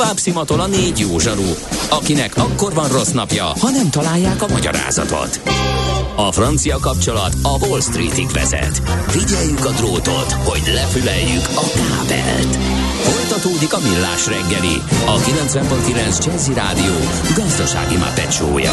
tovább szimatol a négy jó zsaru, akinek akkor van rossz napja, ha nem találják a magyarázatot. A francia kapcsolat a Wall Streetig vezet. Figyeljük a drótot, hogy lefüleljük a kábelt. Folytatódik a Millás reggeli, a 90.9 Jazzy Rádió gazdasági mapetsója.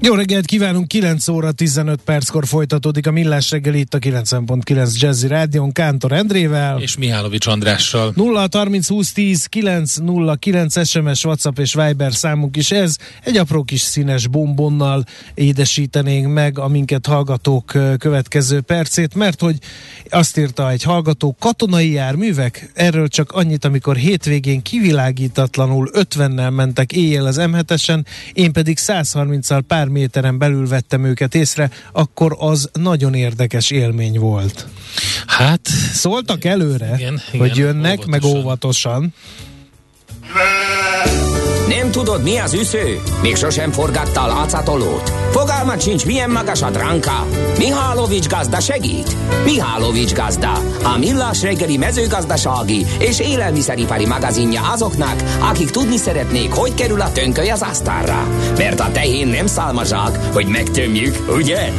Jó reggelt kívánunk, 9 óra 15 perckor folytatódik a Millás reggeli itt a 90.9 Jazzy Rádión Kántor Endrével és Mihálovics Andrással. 0-30-20-10-9-09 SMS, WhatsApp és Viber számunk is ez. Egy apró kis színes bombonnal édesítenénk meg a minket hallgatók következő percét, mert hogy azt írta egy hallgató: katonai járművek? Erről csak annyit, amikor hétvégén kivilágítatlanul 50-nel mentek éjjel az M7-esen, én pedig 130-al pár méteren belül vettem őket észre, akkor az nagyon érdekes élmény volt. Hát, szóltak előre, igen, hogy jönnek, óvatosan. Meg óvatosan. Nem tudod, mi az üsző? Még sosem forgattál látszatolót? Fogalmat sincs, milyen magas a dránka? Mihálovics gazda segít? Mihálovics gazda, a Millás reggeli mezőgazdasági és élelmiszeripari magazinja azoknak, akik tudni szeretnék, hogy kerül a tönköly az asztalra. Mert a tehén nem szálmazsák, hogy megtömjük, ugye?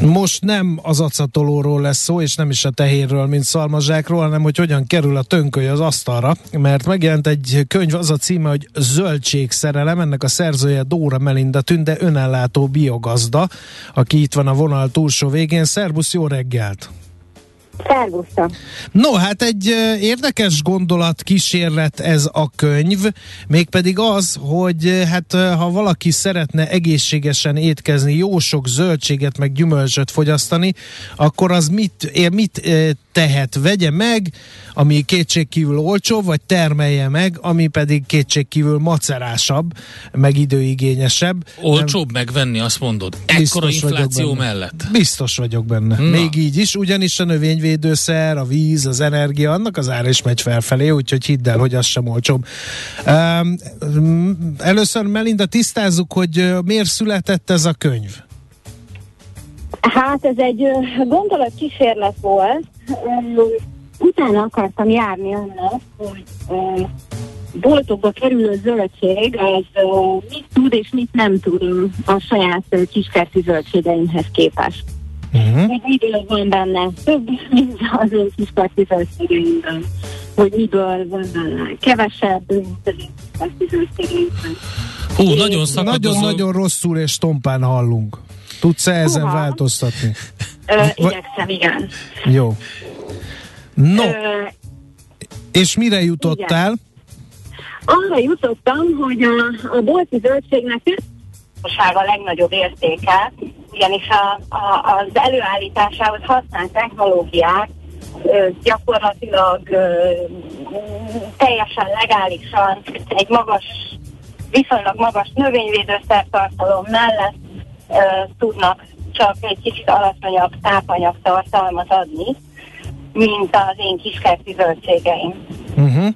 Most nem az acatolóról lesz szó, és nem is a tehénről, mint szalmazsákról, hanem hogy hogyan kerül a tönköly az asztalra, mert megjelent egy könyv, az a címe, hogy Zöldségszerelem, ennek a szerzője Dóra Melinda Tünde, önellátó biogazda, aki itt van a vonal túlsó végén. Szerbusz, jó reggelt! Szerbusztam! No, hát egy érdekes gondolatkísérlet ez a könyv, mégpedig az, hogy hát ha valaki szeretne egészségesen étkezni, jó sok zöldséget meg gyümölcsöt fogyasztani, akkor az mit tehet? Vegye meg, ami kétségkívül olcsó, vagy termelje meg, ami pedig kétségkívül macerásabb, meg időigényesebb. Olcsóbb megvenni, azt mondod, ekkora infláció mellett? Biztos vagyok benne. Na. Még így is, ugyanis a növényvédőszer, a víz, az energia, annak az ára is megy felfelé, úgyhogy hidd el, hogy az sem olcsóbb. Először, Melinda, tisztázzuk, hogy miért született ez a könyv? Hát ez egy gondolatkísérlet volt. Utána akartam járni annak, hogy boltokba kerülő zöldség az mit tud és mit nem tud a saját kiskerti zöldségeimhez képest. Egy idő van benne több, mint az én kiskerti zöldségeimben, hogy miből van benne kevesebb, mint az én kiskerti zöldségeimben. Hú, nagyon rosszul és tompán hallunk. Tudsz-e ezen változtatni? Igyekszem, igen. Jó. No, és mire jutottál? Arra jutottam, hogy a bolti zöldségnek a legnagyobb értéke, ugyanis az előállításához használt technológiák gyakorlatilag teljesen legálisan egy viszonylag magas növényvédőszertartalom mellett tudnak csak egy kicsit alacsonyabb tápanyag tartalmat adni, mint az én kiskerti zöldségeim. Uh-huh.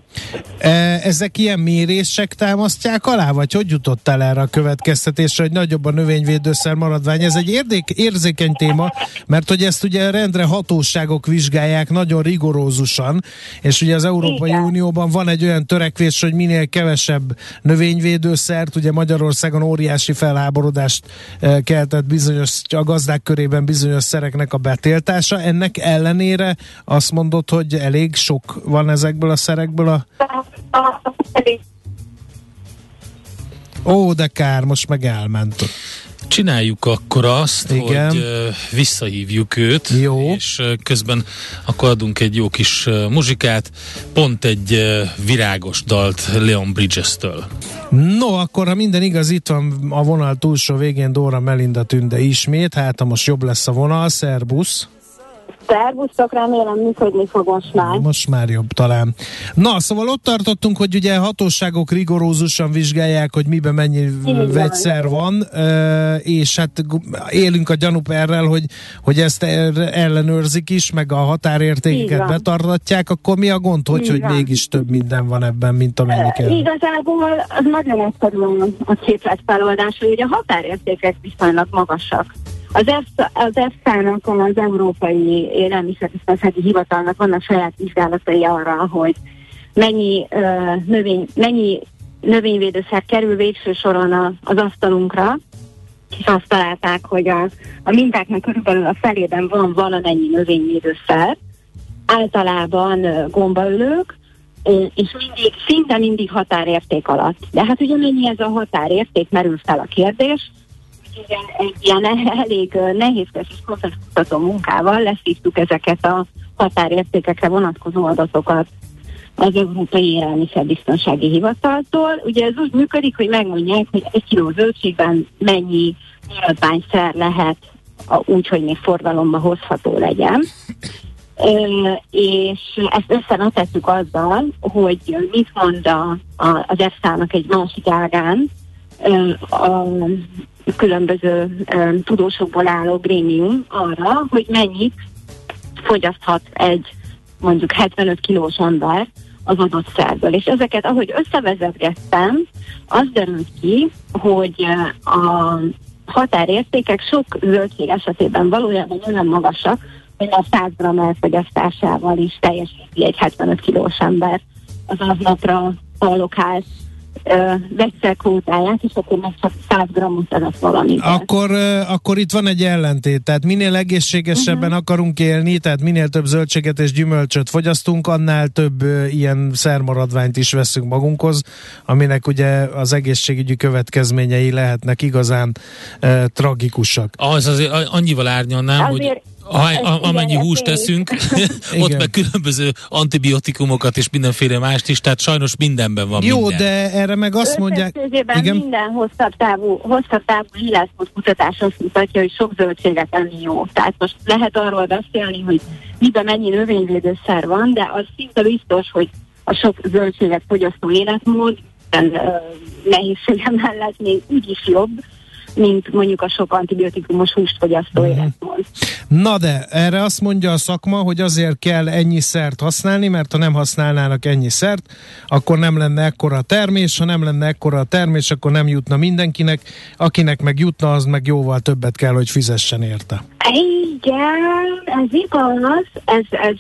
Ezek ilyen mérések támasztják alá, vagy hogy jutottál erre a következtetésre, hogy nagyobb a növényvédőszer maradvány? Ez egy érzékeny téma, mert hogy ezt ugye rendre hatóságok vizsgálják nagyon rigorózusan, és ugye az Európai Unióban van egy olyan törekvés, hogy minél kevesebb növényvédőszert, ugye Magyarországon óriási felháborodást keltett a gazdák körében bizonyos szereknek a betiltása. Ennek ellenére azt mondod, hogy elég sok van ezekből a szerekből a... Ó, de kár, most meg elment. Csináljuk akkor azt, hogy visszahívjuk őt. Jó. És közben akkor adunk egy jó kis muzsikát, pont egy virágos dalt Leon Bridges-től. No, akkor ha minden igaz, itt van a vonal túlsó végén Dóra Melinda Tünde ismét, hát ha most jobb lesz a vonal. Szerbusz! Szervusztok, remélem működni fog most már. Most már jobb talán. Na, szóval ott tartottunk, hogy ugye hatóságok rigorózusan vizsgálják, hogy miben mennyi vegyszer van, és hát élünk a gyanúperrel, hogy ezt ellenőrzik is, meg a határértékeket betartatják, akkor mi a gond, hogy mégis több minden van ebben, mint amennyi kell? Igazából az nagyon egyszerű a képlet feloldás, hogy a határértékek viszonylag magasak. Az EFSA-nak, az Európai Élelmiszerbiztonsági Hivatalnak vannak saját vizsgálatai arra, hogy mennyi növényvédőszer kerül végső soron az asztalunkra, és azt találták, hogy a mintáknak körülbelül a felében van valamennyi növényvédőszer, általában gombaölők, és szinte mindig határérték alatt. De hát ugye mennyi ez a határérték, merül fel a kérdés. Igen, egy ilyen elég nehézkes és kutató munkával leszívtuk ezeket a határértékekre vonatkozó adatokat az Európai Élelmiszerbiztonsági Hivataltól. Ugye ez úgy működik, hogy megmondják, hogy egy kiló zöldségben mennyi nyaradványszer lehet úgy, hogy még forgalomba hozható legyen. És ezt összetettük azzal, hogy mit mond az EFSA-nak egy másik ágán, különböző tudósokból álló grémium arra, hogy mennyit fogyaszthat egy mondjuk 75 kilós ember az adott szerből. És ezeket, ahogy összevezetgettem, az derült ki, hogy a határértékek sok zöldség esetében valójában olyan magasak, hogy a 100 g elfogyasztásával is teljesíti egy 75 kilós ember az aznapra allokált vegyszerkvótáját, és akkor meg csak 100 grammot adott valamit. Akkor itt van egy ellentét, tehát minél egészségesebben akarunk élni, tehát minél több zöldséget és gyümölcsöt fogyasztunk, annál több ilyen szermaradványt is veszünk magunkhoz, aminek ugye az egészségügyi következményei lehetnek igazán tragikusak. Azért annyival árnyalnám, hogy amennyi húst teszünk, ott meg különböző antibiotikumokat és mindenféle mást is, tehát sajnos mindenben van minden. Jó, de erre meg azt mondják... Igen? Minden hosszabb távú íráspont kutatás azt mutatja, hogy sok zöldséget enni jó. Tehát most lehet arról beszélni, hogy miben mennyi növényvédőszer van, de az szinte biztos, hogy a sok zöldséget fogyasztó életmód nehézsége mellett még úgyis jobb, mint mondjuk a sok antibiotikumos húst fogyasztó életmód. Na de, erre azt mondja a szakma, hogy azért kell ennyi szert használni, mert ha nem használnának ennyi szert, akkor nem lenne ekkora a termés, ha nem lenne ekkora a termés, akkor nem jutna mindenkinek, akinek meg jutna, az meg jóval többet kell, hogy fizessen érte. Igen, ez igaz, ez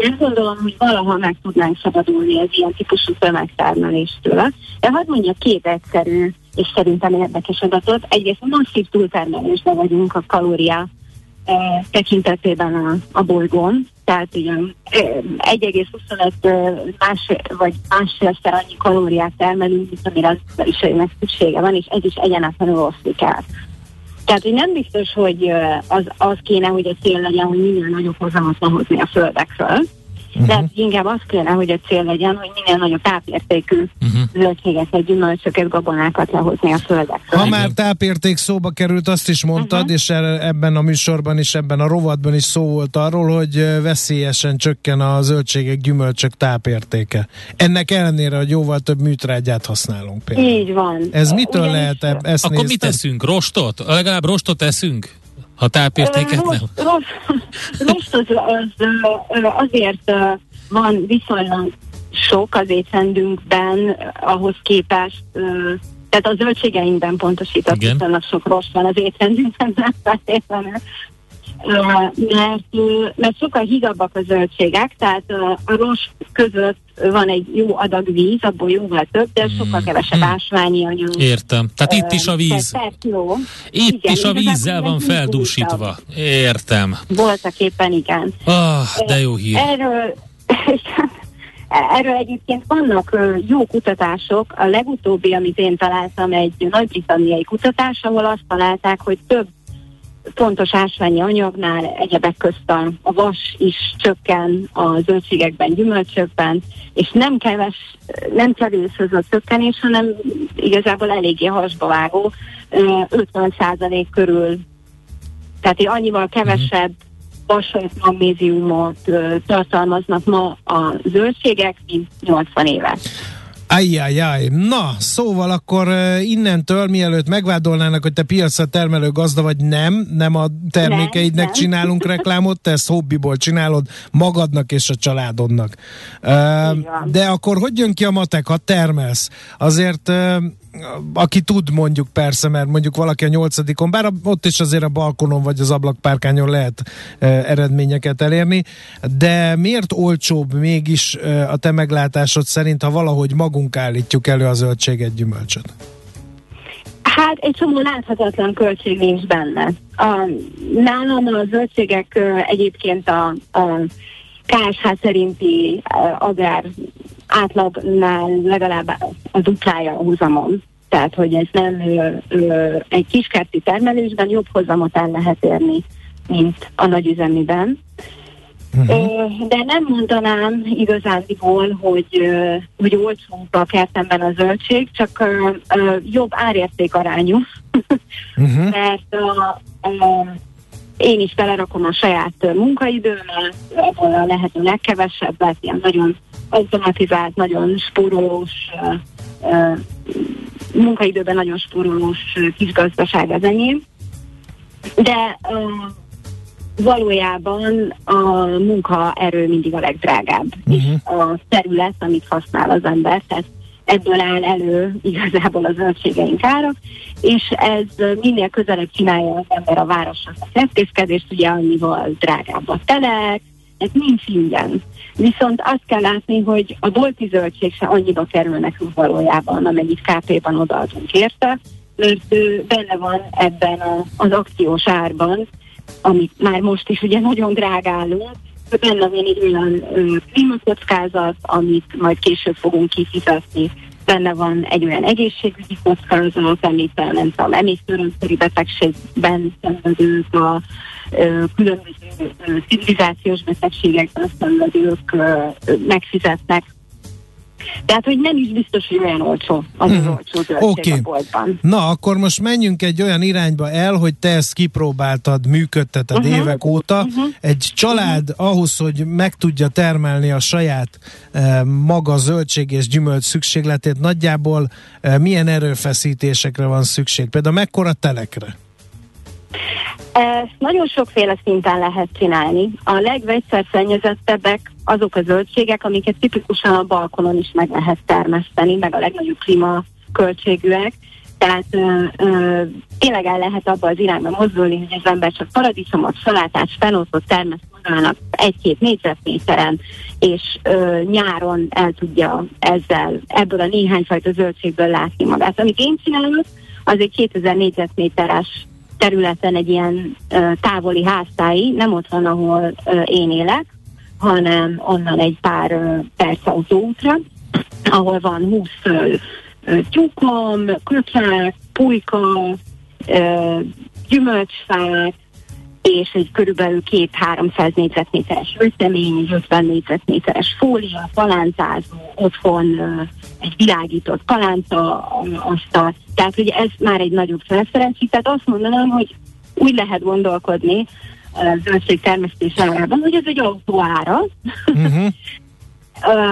nem gondolom, hogy valaha meg tudnánk szabadulni az ilyen típusú tömegtermeléstől. De hadd mondja két egyszerű és szerintem érdekes adatot. Egyrészt masszív túltermelésben vagyunk a kalória tekintetében a bolygón, tehát ugyan 1,25 vagy másfélszer annyi kalóriát termelünk, mint amire az emberiségnek szüksége van, és ez is egyenletlenül oszlik el. Tehát, hogy nem biztos, hogy az kéne, hogy a cél legyen, hogy minél nagyobb hozamot hozni a földekről, de inkább azt kéne, hogy a cél legyen, hogy minél nagyobb tápértékű zöldségeket, gyümölcsöket, gabonákat lehozni a földekről. Ha már tápérték szóba került, azt is mondtad, és ebben a műsorban is, ebben a rovatban is szó volt arról, hogy veszélyesen csökken a zöldségek, gyümölcsök tápértéke. Ennek ellenére, hogy jóval több műtrágyát használunk például. Így van. Ez mitől lehet? Akkor mit eszünk? Rostot? Legalább rostot eszünk? A tápértéket nem. Rost az azért van viszonylag sok az étrendünkben ahhoz képest, tehát a zöldségeinkben pontosított viszonylag sok rost van az étrendünkben, nem feltétlenül. Mert sokkal hígabbak a zöldségek, tehát a rost között van egy jó adag víz, abból jóval több, de sokkal kevesebb ásványi anyag. Értem. Tehát itt is a víz. Itt is a vízzel van feldúsítva. Értem. Voltaképpen igen. De jó hír. Erről egyébként vannak jó kutatások. A legutóbbi, amit én találtam, egy nagy-britanniai kutatás, ahol azt találták, hogy több fontos ásványi anyagnál, egyebek közt a vas is csökken a zöldségekben, gyümölcsökben, és nem kevés az a csökkenés, hanem igazából eléggé hasba vágó, 50% körül, tehát annyival kevesebb vassajt magnéziumot tartalmaznak ma a zöldségek, mint 80 éve. Ajjajjaj, na, szóval akkor innentől, mielőtt megvádolnának, hogy te piacra termelő gazda vagy, nem a termékeidnek nem csinálunk reklámot, te ezt hobbiból csinálod magadnak és a családodnak. De akkor hogy jön ki a matek, ha termelsz? Azért, aki tud mondjuk persze, mert mondjuk valaki a 8-on, bár ott is azért a balkonon vagy az ablakpárkányon lehet eredményeket elérni, de miért olcsóbb mégis a te meglátásod szerint, ha valahogy magunk állítjuk elő a zöldséget, gyümölcsöt? Hát egy csomó láthatatlan költség nincs benne. Nálam a zöldségek egyébként a KSH szerinti agrár átlagnál legalább a duplája a hozamon. Tehát, hogy ez nem egy kiskerti termelésben jobb hozamot el lehet érni, mint a nagyüzemiben. Uh-huh. De nem mondanám igazából, hogy olcsóbb a kertemben a zöldség, csak jobb árérték arányú. Uh-huh. Mert én is belerakom a saját munkaidőmet, ahol a lehető legkevesebbet, ilyen nagyon automatizált, nagyon spórolós, munkaidőben nagyon spórolós kis gazdaság az enyém. De valójában a munkaerő mindig a legdrágább, és a terület, amit használ az ember, tehát ebből áll elő igazából az zöldségeink ára, és ez minél közelebb csinálja az ember a városnak a szertészkedést, ugye annyival drágább a telek, ez nincs ingyen. Viszont azt kell látni, hogy a bolti zöldség se annyiba kerül nekünk valójában, amennyit KP-ban odaadunk érte, mert benne van ebben az akciós árban, amit már most is ugye nagyon drágálunk, benne van egy olyan klímakockázat, amit majd később fogunk kifizetni. Benne van egy olyan egészségügyi kockázat, amit nem tudom, emésztőrendszeri betegségben szenvedők, a különböző civilizációs betegségekben szenvedők megfizetnek. Tehát, hogy nem is biztos, hogy olyan olcsó az olcsó zöldség a boltban. Na, akkor most menjünk egy olyan irányba el, hogy te ezt kipróbáltad, működteted évek óta. Egy család ahhoz, hogy meg tudja termelni a saját maga zöldség és gyümölcs szükségletét, nagyjából milyen erőfeszítésekre van szükség? Például mekkora telekre? Ezt nagyon sokféle szinten lehet csinálni. A legvegyszer-szennyezettebbek azok a zöldségek, amiket tipikusan a balkonon is meg lehet termeszteni, meg a legnagyobb klímaköltségűek. Tehát tényleg el lehet abba az irányba mozdulni, hogy az ember csak paradicsomot, salátát, spenótot termeszt magának 1-2 négyzetméteren, és nyáron el tudja ezzel, ebből a néhány fajta zöldségből látni magát. Amit én csinálok, az egy 2000 négyzetméteres területen egy ilyen távoli háztáji, nem ott van, ahol én élek, hanem onnan egy pár perc autóútra, ahol van 20 tyúkom, köcsák, pulyka, gyümölcsfák, és egy körülbelül 200-300 négyzetméteres ötemény, 50 négyzetméteres fólia, palántázó, otthon egy világított palánta asztal. Tehát, hogy ez már egy nagyobb felszereltség. Tehát azt mondanám, hogy úgy lehet gondolkodni a zöldségtermesztés árában, hogy ez egy autóára.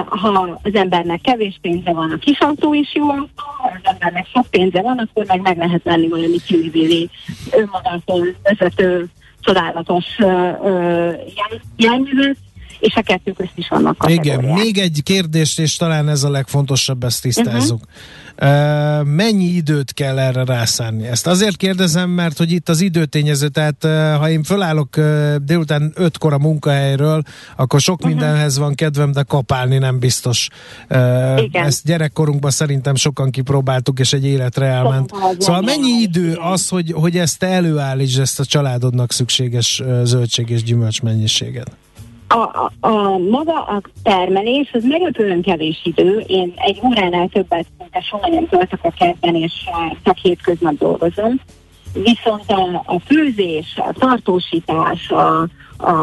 Ha az embernek kevés pénze van, a kis autó is jó autó, ha az embernek sok pénze van, akkor meg lehet venni valami kívüli önmagától vezető csodálatos járművet, és a kettő közt is vannak kategóriák. Igen, még egy kérdést, és talán ez a legfontosabb, ezt tisztázzuk. Mennyi időt kell erre rászánni? Ezt azért kérdezem, mert hogy itt az időtényező, tehát ha én fölállok délután 5-kor a munkahelyről, akkor sok mindenhez van kedvem, de kapálni nem biztos. Ezt gyerekkorunkban szerintem sokan kipróbáltuk, és egy életre elment. Szóval mennyi idő az, hogy ezt te előállítsd, ezt a családodnak szükséges zöldség és gyümölcs mennyiséget? A maga a termelés, az meglepően kevés idő. Én egy óránál többet szinte soha nem töltök a kertben, és csak hétköznap dolgozom. Viszont a főzés, a tartósítás,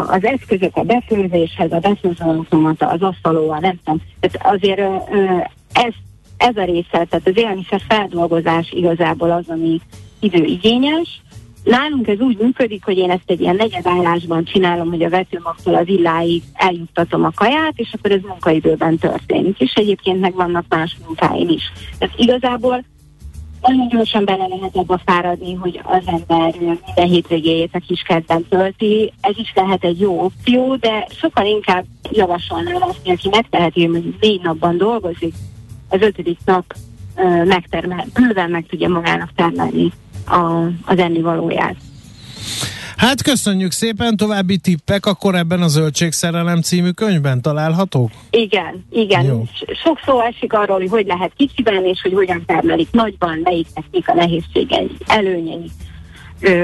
az eszközök a befőzéshez, a befőzőautomata, az asztalóval, nem tudom. Tehát azért ez a része, tehát az élelmiszer feldolgozás igazából az, ami időigényes. Nálunk ez úgy működik, hogy én ezt egy ilyen negyedállásban csinálom, hogy a vetőmagtól az illáig eljuttatom a kaját, és akkor ez munkaidőben történik, és egyébként meg vannak más munkáim is. Tehát igazából nagyon gyorsan bele lehet abba fáradni, hogy az ember minden hétvégéjét a kiskertben tölti, ez is lehet egy jó opció, de sokkal inkább javasolnám azt, aki megteheti, hogy 4 napban dolgozik, az 5. nap bőven meg tudja magának termelni az ennivalóját. Hát köszönjük szépen, további tippek akkor ebben a Zöldségszerelem című könyvben találhatók? Igen, igen. Jó. Sok szó esik arról, hogy hogy lehet kicsiben, és hogy hogyan termelik nagyban, melyik teszik a nehézségei, előnyei.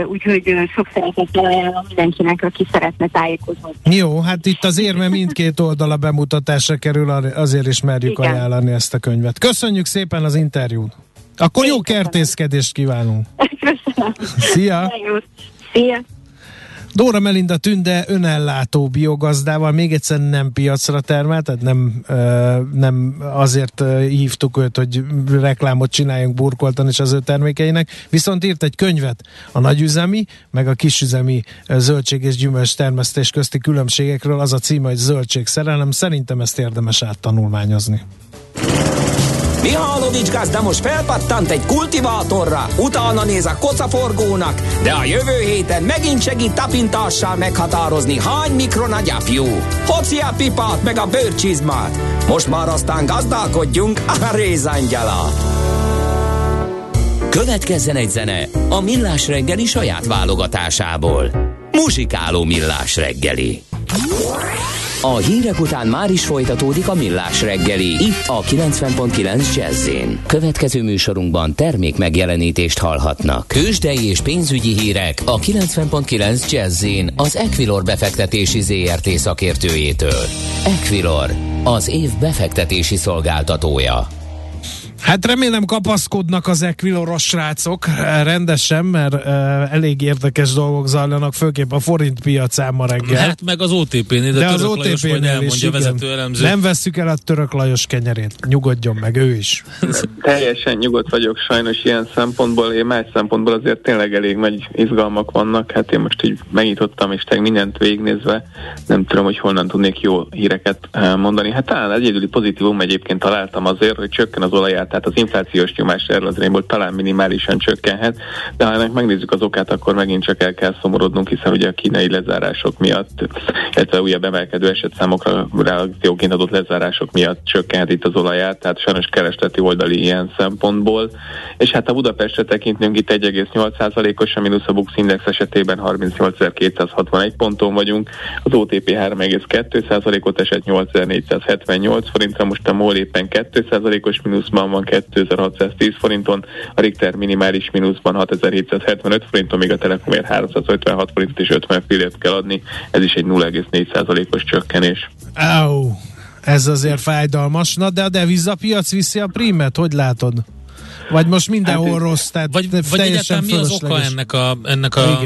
Úgyhogy sok szeretettel ajánlom mindenkinek, aki szeretne tájékozódni. Jó, hát itt az érme mindkét oldala bemutatásra kerül, azért is merjük ajánlani ezt a könyvet. Köszönjük szépen az interjút! Akkor jó kertészkedést kívánunk! Köszönöm! Szia! Szia! Dóra Melinda Tünde önellátó biogazdával, még egyszer nem piacra termelt, tehát nem azért hívtuk őt, hogy reklámot csináljunk burkoltan és az ő termékeinek, viszont írt egy könyvet a nagyüzemi, meg a kisüzemi zöldség és gyümölcs termesztés közti különbségekről, az a címe, hogy Zöldségszerelem, szerintem ezt érdemes áttanulmányozni. Mihálovics gazda most felpattant egy kultivátorra, utána néz a kocaforgónak, de a jövő héten megint segít tapintással meghatározni, hány mikron agyapjú. Hoci a pipát meg a bőrcsizmát, most már aztán gazdálkodjunk a rézangyalat. Következzen egy zene a Millás reggeli saját válogatásából. Muzsikáló Millás reggeli. A hírek után már is folytatódik a Millás reggeli, itt a 90.9 Jazzyn. Következő műsorunkban termék megjelenítést hallhatnak. Tőzsdei és pénzügyi hírek a 90.9 Jazzyn az Equilor befektetési ZRT szakértőjétől. Equilor, az év befektetési szolgáltatója. Hát remélem kapaszkodnak az Equiloros srácok rendesen, mert elég érdekes dolgok zajlanak, főképp a forint piacán ma reggel. Hát meg az OTP-nél, de az OTP-nél majd elmondja a vezető elemző. Nem vesszük el a Török Lajos kenyerét, nyugodjon meg ő is. Teljesen nyugodt vagyok sajnos ilyen szempontból, én más szempontból azért tényleg elég nagy izgalmak vannak, hát én most így megnyitottam és tényleg mindent végignézve, nem tudom, hogy honnan tudnék jó híreket mondani. Hát talán egyedüli pozitívum egyébként találtam azért, hogy csökken az olajár, tehát az inflációs nyomás erről talán minimálisan csökkenhet, de ha megnézzük az okát, akkor megint csak el kell szomorodnunk, hiszen ugye a kínai lezárások miatt, illetve újabb emelkedő esetszámokra reakcióként adott lezárások miatt csökkenhet itt az olajár, tehát sajnos keresleti oldali ilyen szempontból. És hát a Budapestre tekintünk, itt 1,8%-os, a mínusz a BUX index esetében 38.261 ponton vagyunk, az OTP 3,2%-ot esett 8.478 forintra, most a MOL éppen 2%-os mínuszban van 2610 forinton, a Richter minimális mínuszban 6775 forinton, még a Telecomért 356 forintot és 50 fillért kell adni, ez is egy 0,4%-os csökkenés. Áú, ez azért fájdalmas, na de a devizapiac viszi a prímet, hogy látod? Vagy most mindenhol rossz, tehát vagy egyáltalán mi az oka ennek a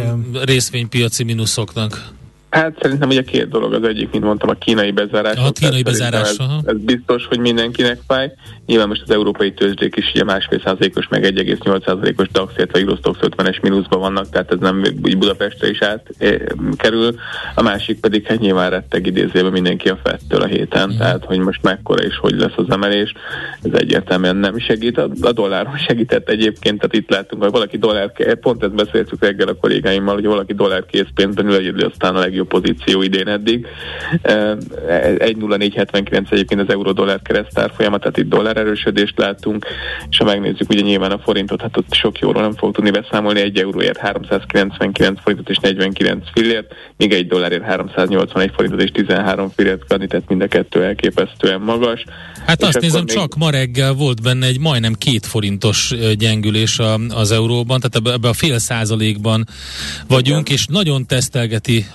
részvénypiaci mínuszoknak? Hát szerintem ugye 2 dolog, az egyik, mint mondtam, a kínai bezárás. A kínai bezárás. Ez biztos, hogy mindenkinek fáj. Nyilván most az európai tőzsdék is ugye 1,5%-os, meg 1,8%-os DAX, illetve EuroStoxx 50-es mínuszban vannak, tehát ez nem úgy Budapestre is átkerül. A másik pedig, hát nyilván retteg idézőben mindenki a Fedtől a héten, tehát hogy most mekkora és hogy lesz az emelés, ez egyértelműen nem segít. A dolláron segített egyébként, tehát itt láttunk, hogy valaki pont ezt beszéltük reggel a kollégáimmal, hogy valaki dollár készpénzben ül egyedül, aztán a legjobb pozíció idén eddig. 1.0479 egyébként az euró-dollár keresztárfolyama, tehát itt dollár erősödést látunk, és ha megnézzük ugye nyilván a forintot, hát ott sok jóról nem fog tudni beszámolni, 1 euróért 399 forintot és 49 fillért, míg 1 dollárért 381 forintot és 13 fillért adni, tehát mind a kettő elképesztően magas. Hát és azt nézem, csak ma reggel volt benne egy majdnem 2 forintos gyengülés az euróban, tehát ebbe a 0,5%-ban vagyunk, és nagyon tesztelgeti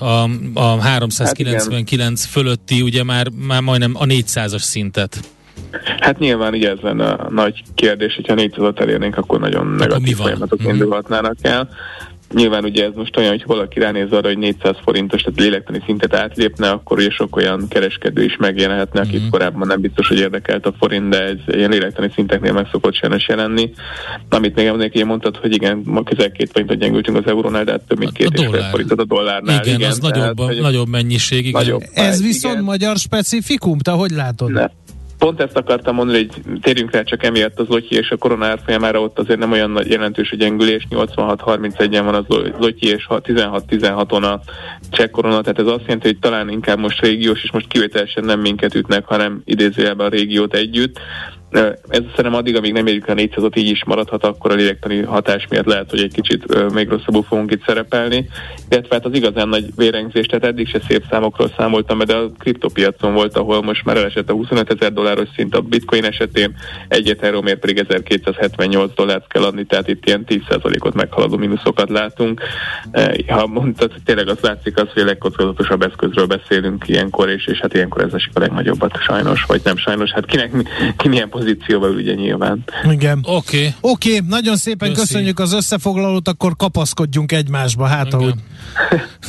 a 399 fölötti, ugye már majdnem a 400-as szintet. Hát nyilván ugye ez lenne a nagy kérdés, hogyha 400-at elérnénk, akkor nagyon negatív folyamatok indulhatnának el. Nyilván ugye ez most olyan, hogy valaki ránéz arra, hogy 400 forintos, tehát lélektani szintet átlépne, akkor ugye sok olyan kereskedő is megjelenhetne, akit korábban nem biztos, hogy érdekelt a forint, de ez ilyen lélektani szinteknél meg szokott sajnos jelenni. Amit még emlékeim mondtad, hogy igen, ma közel 2 forintot gyengültünk az eurónál, de hát több mint 2,5 forintot a dollárnál. Igen, igen, az nagyobb mennyiség, igen. Nagyobb pályt, ez viszont igen. Magyar specifikum, te hogy látod? Ne. Pont ezt akartam mondani, hogy térjünk rá csak emiatt az lotyi és a korona árfolyamára, ott azért nem olyan nagy jelentős a gyengülés, 86-31-en van az lotyi és 16-16-on a cseh korona, tehát ez azt jelenti, hogy talán inkább most régiós, és most kivételesen nem minket ütnek, hanem idézőjelben a régiót együtt. Ez szerintem addig, amíg nem érjük a 400-at, így is maradhat, akkor a lélektani hatás miatt lehet, hogy egy kicsit még rosszabbul fogunk itt szerepelni. Illetve hát az igazán nagy vérengzés, tehát eddig se szép számokról számoltam, de a kriptopiacon volt, ahol most már elesett a $25,000 szint a bitcoin esetén, egyet eurómért pedig $1278 kell adni, tehát itt ilyen 10%-ot meghaladó mínuszokat látunk. Ha mondtad, tényleg az látszik, az, hogy a legkockázatosabb eszközről beszélünk ilyenkor, és hát ilyenkor ez esik a legnagyobbat, sajnos, vagy nem sajnos, hát ki milyen pozícióval ugye nyilván. Igen. Oké, nagyon szépen köszönjük az összefoglalót, akkor kapaszkodjunk egymásba, hát ahogy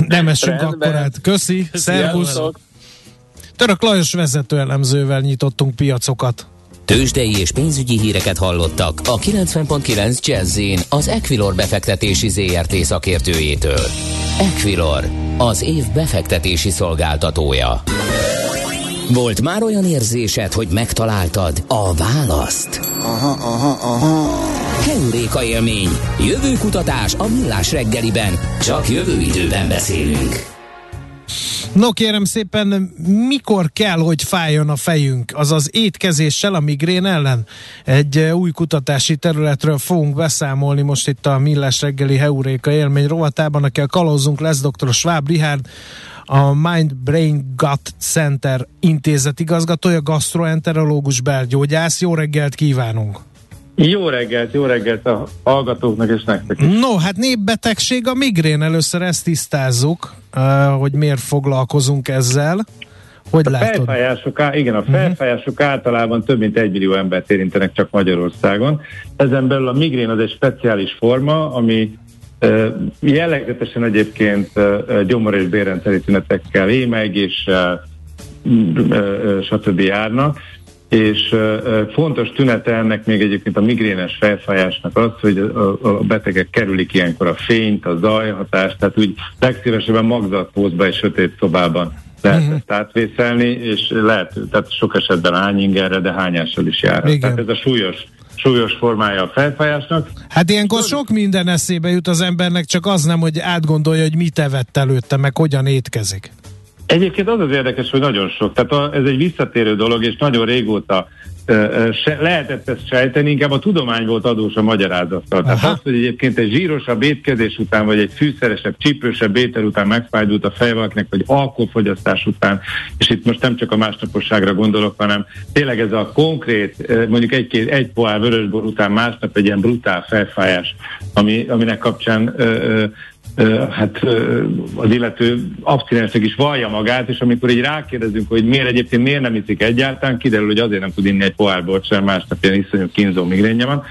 nem esünk akkorát. Köszi, szervusz! Török Lajos vezetőelemzővel nyitottunk piacokat. Tőzsdei és pénzügyi híreket hallottak a 90.9 Jazzyn az Equilor befektetési ZRT szakértőjétől. Equilor, az év befektetési szolgáltatója. Volt már olyan érzésed, hogy megtaláltad a választ? Heuréka élmény, jövő kutatás a Millás reggeliben, csak jövő időben beszélünk. No kérem szépen, mikor kell, hogy fájjon a fejünk? Azaz étkezéssel a migrén ellen? Egy új kutatási területről fogunk beszámolni most itt a Millás reggeli Heuréka élmény rovatában, akkel kalózunk lesz Dr. Schwáb Richárd, a Mind Brain Gut Center intézet igazgatója, gastroenterológus belgyógyász. Jó reggelt kívánunk! Jó reggelt a hallgatóknak és nektek is. No, hát népbetegség a migrén. Először ezt tisztázzuk, hogy miért foglalkozunk ezzel. Hogy látod? A felfájások általában több mint 1 millió embert érintenek csak Magyarországon. Ezen belül a migrén az egy speciális forma, ami jellegzetesen egyébként gyomor- és bérrendszeri tünetekkel, émeigéssel, stb. Járnak, és fontos tünete ennek még egyébként a migrénes felfájásnak az, hogy a betegek kerülik ilyenkor a fényt, a zajhatást, tehát úgy legszívesebben magzatpózba és sötét szobában lehet ezt átvészelni, és lehet, tehát sok esetben hányingerre, de hányással is jár. Igen. Tehát ez a súlyos formája a felfájásnak. Hát ilyenkor sok minden eszébe jut az embernek, csak az nem, hogy átgondolja, hogy mit evett előtte, meg hogyan étkezik. Egyébként az az érdekes, hogy nagyon sok. Tehát ez egy visszatérő dolog, és nagyon régóta lehetett ezt sejteni, inkább a tudomány volt adós a magyarázattal. Tehát az, hogy egyébként egy zsírosabb étkezés után, vagy egy fűszeresebb, csípősebb étel után megfájdult a fej valakinek, vagy alkoholfogyasztás után, és itt most nem csak a másnaposságra gondolok, hanem tényleg ez a konkrét, mondjuk egy pohár vörösbor után másnap egy ilyen brutál felfájás, aminek kapcsán az illető abszinensnek is vallja magát, és amikor így rákérdezünk, hogy miért nem iszik egyáltalán, kiderül, hogy azért nem tud inni egy pohárbort sem, másnap ilyen iszonyú kínzó migrénye van.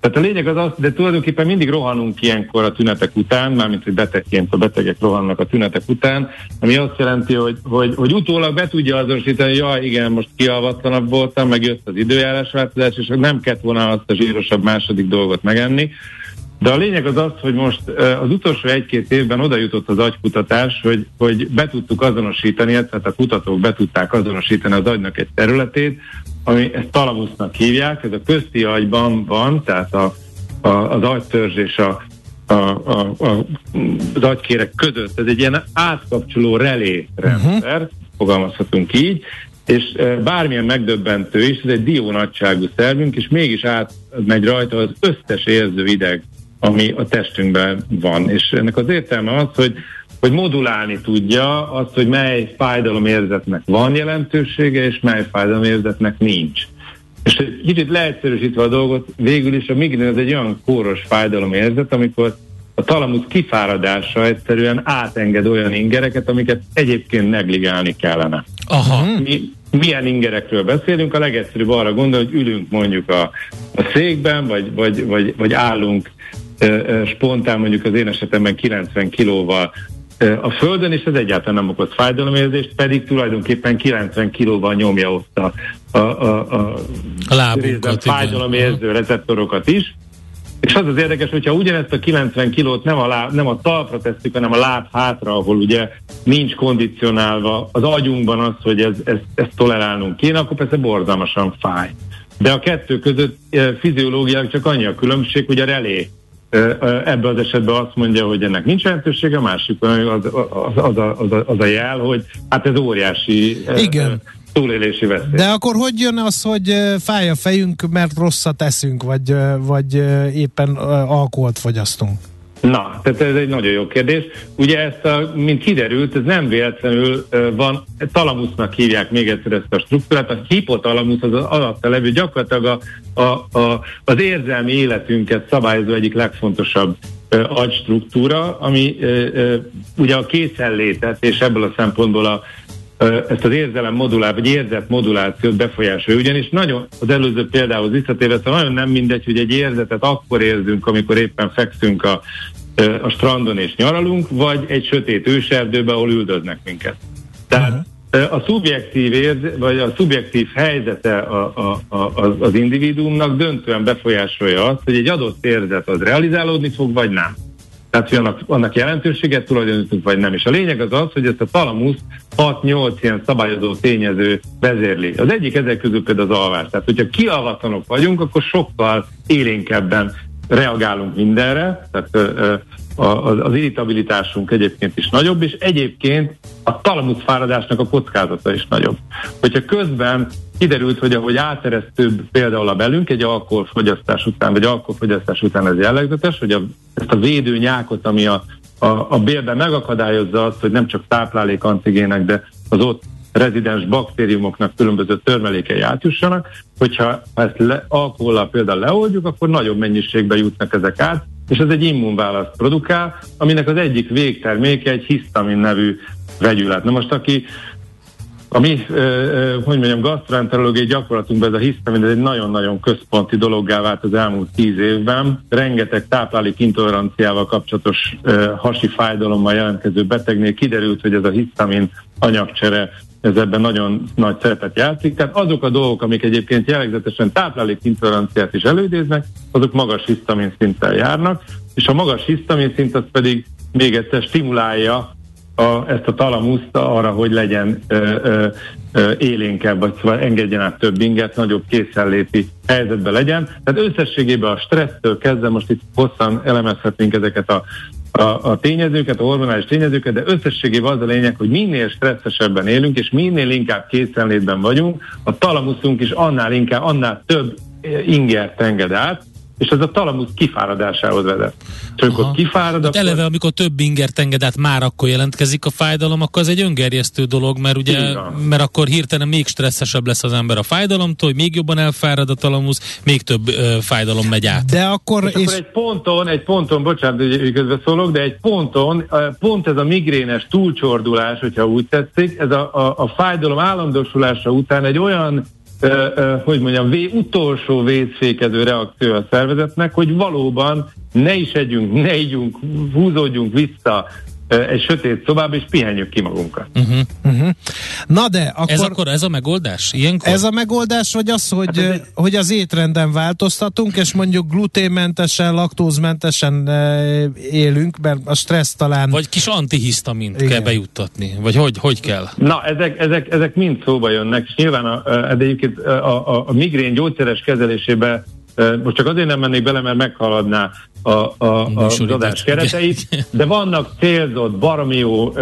Tehát a lényeg az az, de tulajdonképpen mindig rohanunk ilyenkor a tünetek után, mármint hogy betegként a betegek rohannak a tünetek után, ami azt jelenti, hogy utólag be tudja azonosítani, hogy jaj, igen, most kialvatlanabb voltam, meg jött az időjárásváltozás, és nem kellett volna azt a zsírosabb második dolgot megenni. De a lényeg az az, hogy most az utolsó 1-2 évben oda jutott az agykutatás, hogy be tudtuk azonosítani, tehát a kutatók be tudták azonosítani az agynak egy területét, ami ezt talamusznak hívják, ez a közti agyban van, tehát az agytörzs és az agykérek között. Ez egy ilyen átkapcsoló relé rendszer, fogalmazhatunk így, és bármilyen megdöbbentő is, ez egy diónagyságú szervünk, és mégis átmegy rajta az összes érző ideg, ami a testünkben van. És ennek az értelme az, hogy modulálni tudja azt, hogy mely fájdalomérzetnek van jelentősége, és mely fájdalomérzetnek nincs. És egy kicsit leegyszerűsítve a dolgot, végül is a migrén az egy olyan kóros fájdalomérzet, amikor a talamusz kifáradása egyszerűen átenged olyan ingereket, amiket egyébként negligálni kellene. Milyen ingerekről beszélünk? A legegyszerűbb arra gondol, hogy ülünk mondjuk a székben, vagy állunk spontán mondjuk az én esetemben 90 kilóval a földön, és ez egyáltalán nem okoz fájdalomérzést, pedig tulajdonképpen 90 kilóval nyomja ott a lábunkat, fájdalomérző receptorokat is. És az az érdekes, hogyha ugyanezt a 90 kilót nem a talpra tesszük, hanem a láb hátra, ahol ugye nincs kondicionálva az agyunkban az, hogy ezt tolerálnunk kéne, akkor persze borzalmasan fáj. De a kettő között fiziológiailag csak annyi a különbség, hogy a relé ebben az esetben azt mondja, hogy ennek nincs jelentősége, a másik az a jel, hogy hát ez óriási... Igen. Túlélési veszély. De akkor hogy jön az, hogy fáj a fejünk, mert rosszat eszünk, vagy éppen alkoholt fogyasztunk? Na, tehát ez egy nagyon jó kérdés. Ugye mint kiderült, ez nem véletlenül van, talamusznak hívják még egyszer ezt a struktúrát, a hipotalamusz az alatta levő gyakorlatilag az érzelmi életünket szabályozó egyik legfontosabb agystruktúra, ami ugye a készenlétet, és ebből a szempontból ezt az érzelem modulációt, vagy érzet modulációt befolyásolja. Ugyanis nagyon, az előző példához visszatérve, szóval nagyon nem mindegy, hogy egy érzetet akkor érzünk, amikor éppen fekszünk a strandon és nyaralunk, vagy egy sötét őserdőben, ahol üldöznek minket. Tehát a szubjektív vagy a szubjektív helyzete az individuumnak döntően befolyásolja azt, hogy egy adott érzet az realizálódni fog, vagy nem. Tehát, hogy annak jelentőséget tulajdonítunk, vagy nem. És a lényeg az, hogy ezt a talamuszt 6-8 ilyen szabályozó tényező vezérli. Az egyik ezek közül például az alvás. Tehát, hogyha kialvatlanok vagyunk, akkor sokkal élénkebben reagálunk mindenre, tehát az irritabilitásunk egyébként is nagyobb, és egyébként a talamusz fáradásnak a kockázata is nagyobb. Hogyha közben kiderült, hogy ahogy áteresztőbb például a belünk egy alkoholfogyasztás után ez jellegzetes, hogy ezt a védőnyákot, ami a bélben megakadályozza azt, hogy nem csak táplálék antigének, de az ott rezidens baktériumoknak különböző törmelékei átjussanak, hogyha ezt alkohollal például leoldjuk, akkor nagyobb mennyiségben jutnak ezek át, és ez egy immunválaszt produkál, aminek az egyik végterméke egy hisztamin nevű vegyület. Na most a mi gasztroenterológiai gyakorlatunkban ez a hisztamin, ez egy nagyon-nagyon központi dologgá vált az elmúlt 10 évben. Rengeteg táplálék intoleranciával kapcsolatos hasi fájdalommal jelentkező betegnél kiderült, hogy ez a hisztamin anyagcsere, ez ebben nagyon nagy szerepet játszik. Tehát azok a dolgok, amik egyébként jellegzetesen táplálék intoleranciát is előidéznek, azok magas hisztamin szinttel járnak, és a magas hisztamin szint az pedig még egyszer stimulálja ezt a talamuszt arra, hogy legyen élénkebb, vagy szóval engedjen át több inget, nagyobb készenléti helyzetben legyen. Tehát összességében a stressztől kezdve, most itt hosszan elemezhetnénk ezeket a tényezőket, a hormonális tényezőket, de összességében az a lényeg, hogy minél stresszesebben élünk, és minél inkább készenlétben vagyunk, a talamuszunk is annál több ingert enged át, és ez a talamusz kifáradásához vezet. Csak ott kifárad, hát eleve, amikor több ingert enged át, már akkor jelentkezik a fájdalom, akkor az egy öngerjesztő dolog, mert ugye, mert akkor hirtelen még stresszesebb lesz az ember a fájdalomtól, hogy még jobban elfárad a talamusz, még több fájdalom megy át. De akkor, és egy ponton, bocsánat, hogy közbeszólok, de egy ponton, pont ez a migrénes túlcsordulás, hogyha úgy tetszik, ez a fájdalom állandósulása után egy olyan utolsó vészfékező reakció a szervezetnek, hogy valóban ne igyunk, húzódjunk vissza egy sötét szobába, és pihenjük ki magunkat. Na de, akkor ez a megoldás? Ilyenkor? Ez a megoldás, vagy az, hogy az étrenden változtatunk, és mondjuk gluténmentesen, laktózmentesen élünk, mert a stressz talán... Vagy kis antihisztamint kell bejuttatni, vagy hogy kell? Na, ezek mind szóba jönnek, és nyilván a migrén gyógyszeres kezelésébe most csak azért nem mennék bele, mert meghaladná az adás kereteit, de vannak célzott, baromi jó,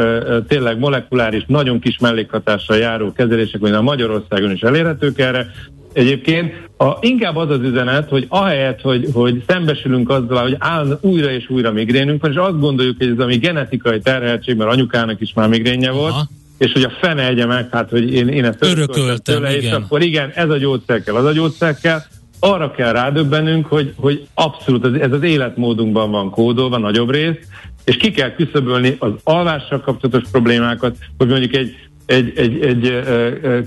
tényleg molekuláris, nagyon kis mellékhatással járó kezelések, mint a Magyarországon is elérhetők erre. Egyébként inkább az üzenet, hogy ahelyett, hogy szembesülünk azzal, hogy újra és újra migrénünk van, és azt gondoljuk, hogy ez a mi genetikai terheltség, mert anyukának is már migrénye volt, és hogy a fene egye meg, hát hogy én ezt örököltem tőle, és akkor igen, ez a gyógyszer kell, az a gyógyszer kell. Arra kell rádöbbenünk, hogy abszolút ez az életmódunkban van kódolva, nagyobb rész, és ki kell küszöbölni az alvással kapcsolatos problémákat, hogy mondjuk egy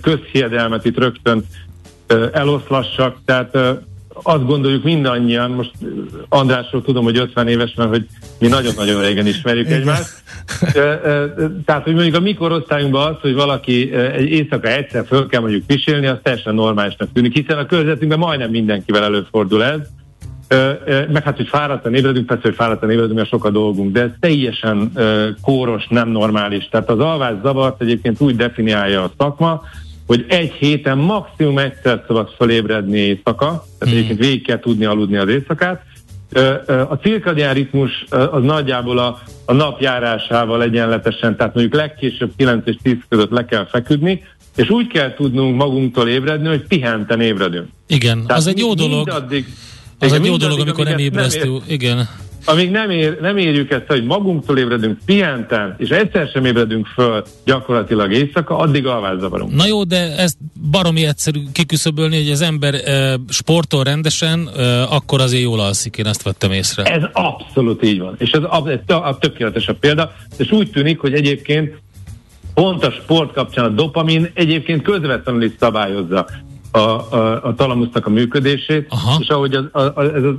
közhiedelmet itt rögtön eloszlassak, tehát azt gondoljuk mindannyian, most Andrásról tudom, hogy 50 éves, mert hogy mi nagyon-nagyon régen ismerjük egymást. Tehát, hogy mondjuk a mi korosztályunkban az, hogy valaki egy éjszaka egyszer föl kell mondjuk pisilni, az teljesen normálisnak tűnik, hiszen a környezetünkben majdnem mindenkivel előfordul ez. Meg hát, hogy fáradtan ébredünk, persze, hogy fáradtan ébredünk, mert sok a dolgunk, de ez teljesen kóros, nem normális. Tehát az alvászavart egyébként úgy definiálja a szakma, hogy egy héten maximum egyszer szabad felébredni éjszaka, tehát egyébként végig kell tudni aludni az éjszakát. A cirkadián ritmus az nagyjából a napjárásával egyenletesen, tehát mondjuk legkésőbb 9 és 10 között le kell feküdni, és úgy kell tudnunk magunktól ébredni, hogy pihenten ébredünk. Igen, tehát az egy jó dolog. Amikor nem ébresztő. Igen. Amíg nem érjük ezt, hogy magunktól ébredünk pihenten, és egyszer sem ébredünk föl gyakorlatilag éjszaka, addig alvászavarunk. Na jó, de ezt baromi egyszerű kiküszöbölni, hogy az ember sportol rendesen, akkor azért jól alszik, én ezt vettem észre. Ez abszolút így van, és ez a tökéletesebb példa, és úgy tűnik, hogy egyébként pont a sport kapcsán a dopamin egyébként közvetlenül is szabályozza a talamusznak a működését. Aha. És ahogy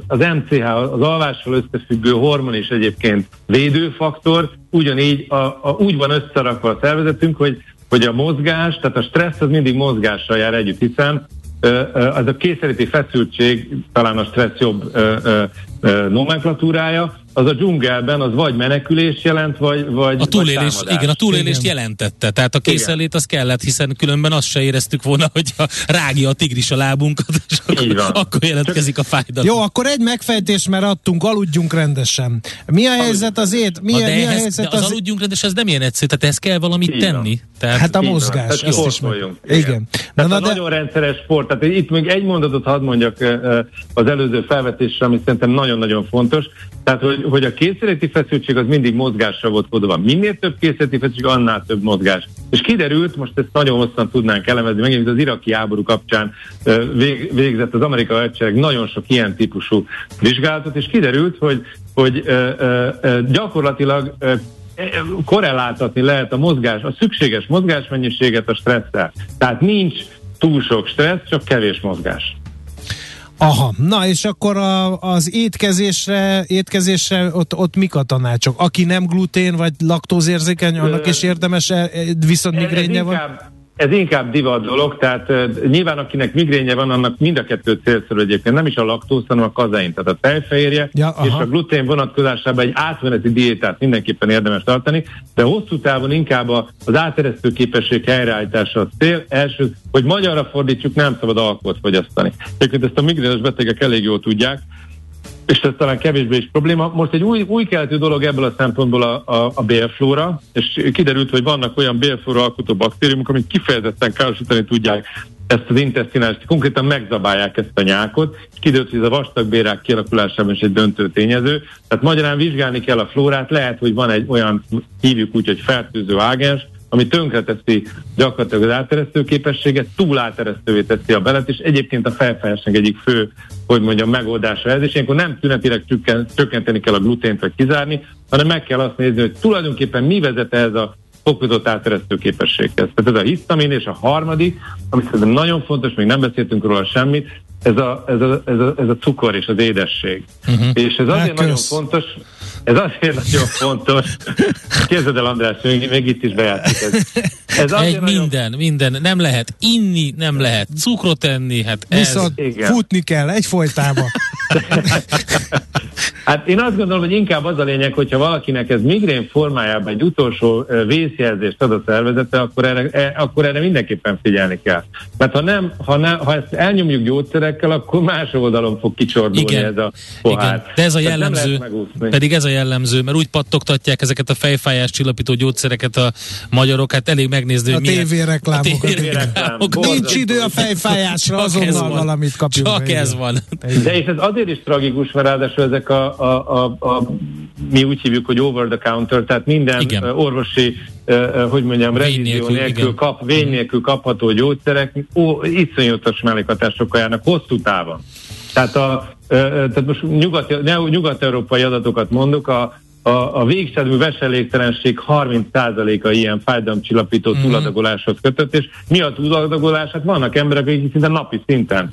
az MCH, az alvással összefüggő hormon is egyébként védőfaktor, ugyanígy úgy van összerakva a szervezetünk, hogy a mozgás, tehát a stressz az mindig mozgással jár együtt, hiszen az a kényszeríti feszültség, talán a stressz jobb nomenklatúrája, az a dzsungelben az vagy menekülés jelent, vagy a túlélés, vagy igen, a túlélést jelentette. Tehát a készenlét az kellett, hiszen különben azt se éreztük volna, hogy rágja a tigris a lábunkat, és akkor jelentkezik a fájdalom. Jó, akkor egy megfejtés, mert adtunk, aludjunk rendesen. Mi a helyzet az ét? De az aludjunk rendesen, ez nem ilyen egyszerű, tehát ez kell valamit tenni. Tehát, hát a mozgás, ezt is meg. Igen. Tehát nagyon rendszeres sport, tehát itt még egy mondatot hadd mondjak az előző felvetésre, ami szerintem nagyon-nagyon fontos. Tehát, hogy a készületi feszültség az mindig mozgásra volt kodolva. Minél több készületi feszültség, annál több mozgás. És kiderült, most ezt nagyon hosszan tudnánk elemezni, megint az iraki háború kapcsán végzett az amerikai hadsereg nagyon sok ilyen típusú vizsgálatot, és kiderült, hogy gyakorlatilag korreláltatni lehet a szükséges mozgásmennyiséget a stresszel. Tehát nincs túl sok stressz, csak kevés mozgás. Aha, na és akkor az étkezésre ott mik a tanácsok? Aki nem glutén vagy laktózérzékeny, annak is érdemes, viszont migrénye van? Ez inkább divat dolog, tehát nyilván akinek migrénye van, annak mind a kettő célszerű egyébként, nem is a laktóz, hanem a kazein, tehát a tejfehérje, és a glutén vonatkozásában egy átmeneti diétát mindenképpen érdemes tartani, de hosszú távon inkább az áteresztő képesség helyreállítása a cél. Első, hogy magyarra fordítsuk, nem szabad alkoholt fogyasztani. Egyébként ezt a migrénes betegek elég jól tudják, és ez talán kevésbé is probléma. Most egy új keletű dolog ebből a szempontból a bélflóra, és kiderült, hogy vannak olyan bélflóra alkotó baktériumok, amik kifejezetten károsítani tudják ezt az intesztinális, konkrétan megzabálják ezt a nyákot, és kiderült, hogy ez a vastagbélrák kialakulásában is egy döntő tényező. Tehát magyarán vizsgálni kell a flórát, lehet, hogy van egy olyan, hívjuk úgy, hogy fertőző ágens, ami tönkreteszi gyakorlatilag az áteresztő képességet, túl áteresztővé teszi a belet, és egyébként a fejfájásnak egyik fő, hogy mondjam, megoldása ez, és ilyenkor nem tünetileg csökkenteni kell a glutént, vagy kizárni, hanem meg kell azt nézni, hogy tulajdonképpen mi vezet ehhez a fokozott áteresztő képességhez. Tehát ez a hisztamin, és a harmadik, amit szerintem nagyon fontos, még nem beszéltünk róla semmit, ez a cukor és az édesség. Uh-huh. És ez azért nagyon fontos, Képzeld el, András, még itt is bejátszik ez. Minden. Nem lehet inni, nem lehet cukrot enni, viszont futni kell egyfolytában. Hát én azt gondolom, hogy inkább az a lényeg, hogyha valakinek ez migrén formájában egy utolsó vészjelzést ad a szervezete, akkor erre mindenképpen figyelni kell. Mert ha ezt elnyomjuk gyógyszerekkel, akkor más oldalon fog kicsordulni ez a pohár. Igen, de ez a jellemző, mert úgy pattogtatják ezeket a fejfájás csillapító gyógyszereket a magyarok, hát elég megnézni, hogy milyen... A tévéreklámokat. Nincs idő a fejfájásra, azonnal valamit kapjuk. Csak ez van. De és ez azért is tragikus, mert ráadásul ezek mi úgy hívjuk, hogy over the counter, tehát minden orvosi, revízió nélkül kapható gyógyszerek iszonyatos mellékhatásokkal járnak hosszú távon. Tehát most nyugat-európai adatokat mondok, A végigszedő veseléktelenség 30%-a ilyen fájdalomcsillapító túladagoláshoz kötött, és mi a túladagolás? Hát vannak emberek, akik szinte napi szinten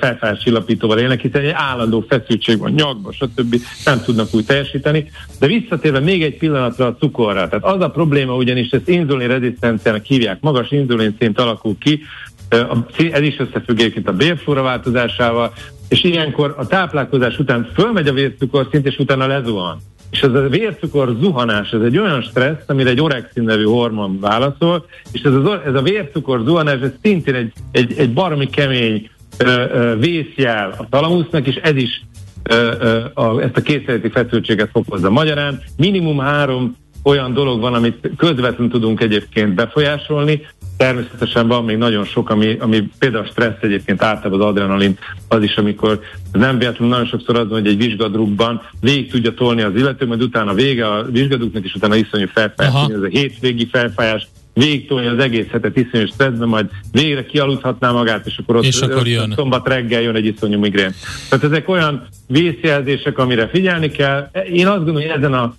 felfájáscsillapítóval élnek, hiszen egy állandó feszültség van nyakban, stb. Nem tudnak úgy teljesíteni. De visszatérve még egy pillanatra a cukorra. Tehát az a probléma, ugyanis ezt inzulin rezisztenciának hívják, magas inzulin szint alakul ki, ez is összefügg egyébként a bélflóra változásával, és ilyenkor a táplálkozás után fölmegy a vércukorszint, és utána lezuhan. És ez a vércukor zuhanás, ez egy olyan stressz, amire egy orexin nevű hormon válaszol, és ez a vércukor zuhanás, ez szintén egy baromi kemény vészjel a talamusznak, és ez is ezt a készszereti feszültséget fokozza. Magyarán minimum 3 olyan dolog van, amit közvetlenül tudunk egyébként befolyásolni. Természetesen van még nagyon sok, ami például a stressz egyébként, általában az adrenalin, az is, amikor nem véletlenül nagyon sokszor az, hogy egy vizsgadrukban végig tudja tolni az illető, majd utána vége a vizsgadruknak, és utána iszonyú felfájás, ez a hétvégi felfájás, végig tolja az egész hetet iszonyú stresszben, majd végre kialudhatná magát, és akkor ott szombat reggel jön egy iszonyú migrén. Tehát ezek olyan vészjelzések, amire figyelni kell. Én azt gondolom, hogy ezen a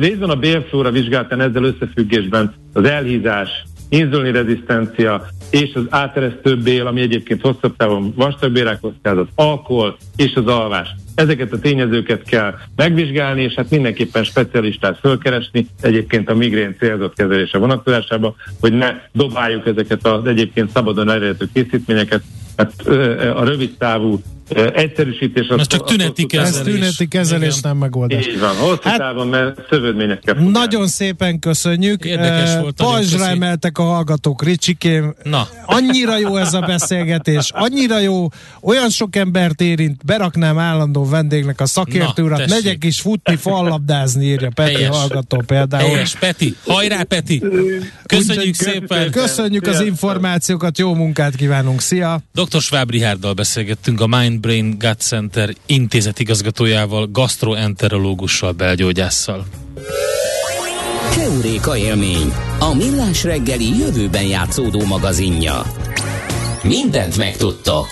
részben a bélflóra vizsgáltan ezzel összefüggésben az elhízás, inzulin rezisztencia és az áteresztő bél, ami egyébként hosszabb távon vastagbélrák kockázat, alkohol és az alvás. Ezeket a tényezőket kell megvizsgálni, és hát mindenképpen specialistát fölkeresni, egyébként a migrén célzott kezelése vonatkozásában, hogy ne dobáljuk ezeket az egyébként szabadon elérhető készítményeket. Hát a rövid távú egyszerűsítés... Ez csak tüneti kezelés. Nem megoldás. Így van, hosszú távon, mert szövődményekkel fogják. Nagyon szépen köszönjük. Érdekes volt. Pajzsra emeltek a hallgatók, Ricsikém. Na. Annyira jó ez a beszélgetés, annyira jó, olyan sok embert érint, beraknám állandó vendégnek a szakértőrat, megyek is futni, fallabdázni, írja Peti hallgató például. Helyes, Peti. Hajrá, Peti! Köszönjük szépen! Köszönjük az információkat, jó munkát kívánunk, szia! Dr. Schwáb Richárddal beszélgettünk, a Mind Brain Gut Center intézetigazgatójával, gastroenterológussal, belgyógyásszal. Heuréka élmény, a Millás reggeli jövőben játszódó magazinja. Mindent megtudtok.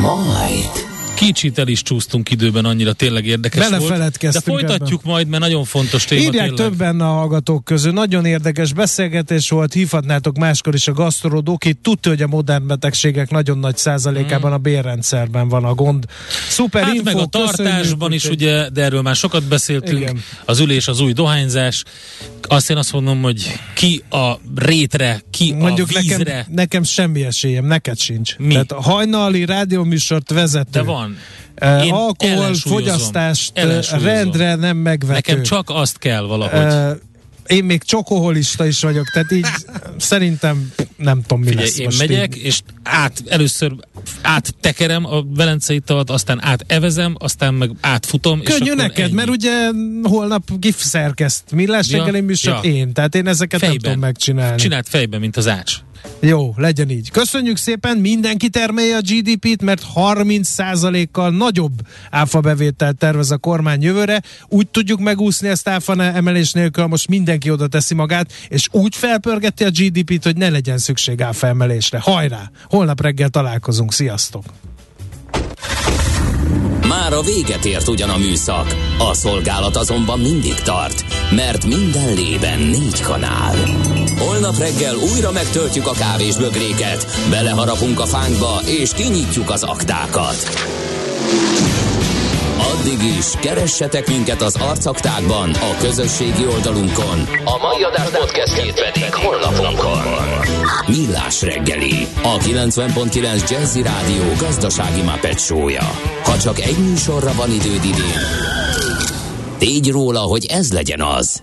Majd. Kicsit el is csúsztunk időben, annyira tényleg érdekes volt. De folytatjuk ebben. Majd, mert nagyon fontos téma. Írják tényleg többen a hallgatók közül. Nagyon érdekes beszélgetés volt, hívhatnátok máskor is a gasztrodokit. Tudja, hogy a modern betegségek nagyon nagy százalékában a bérrendszerben van a gond. Szuper info, meg a tartásban is, ugye, de erről már sokat beszéltünk. Igen. Az ülés, az új dohányzás. Azt én azt mondom, hogy ki a rétre, ki mondjuk a vízre. Nekem semmi esélyem, neked sincs. Mi? Tehát a hajnali rádióműsort vezető. De van. Alkohol fogyasztást rendre nem megvető. Nekem csak azt kell valahogy. Én még csokoholista is vagyok, tehát így szerintem nem tudom, mi figyelj, lesz most. Én megyek, így. És először áttekerem a Velencei-tót, aztán átevezem, aztán meg átfutom. Könnyű neked, ennyi. Mert ugye holnap gifszerkeszt Millás reggeli műsort én, tehát én ezeket fejben. Nem tudom megcsinálni. Csináld fejben, mint az ács. Jó, legyen így. Köszönjük szépen, mindenki termelje a GDP-t, mert 30%-kal nagyobb áfabevételt tervez a kormány jövőre. Úgy tudjuk megúszni ezt áfa emelés nélkül, most mindenki oda teszi magát, és úgy felpörgeti a GDP-t, hogy ne legyen szükség áfa emelésre. Hajrá! Holnap reggel találkozunk. Sziasztok! Már a véget ért ugyan a műszak. A szolgálat azonban mindig tart, mert minden lében 4 kanál. Holnap reggel újra megtöltjük a kávésbögréket, beleharapunk a fánkba és kinyitjuk az aktákat. Addig is, keressetek minket az arcaktákban, a közösségi oldalunkon. A mai adás podcastjét pedig honlapunkon. Millás reggeli, a 90.9 Jazzy Rádió gazdasági Muppet show-ja. Ha csak egy műsorra van időd idén, tégy róla, hogy ez legyen az.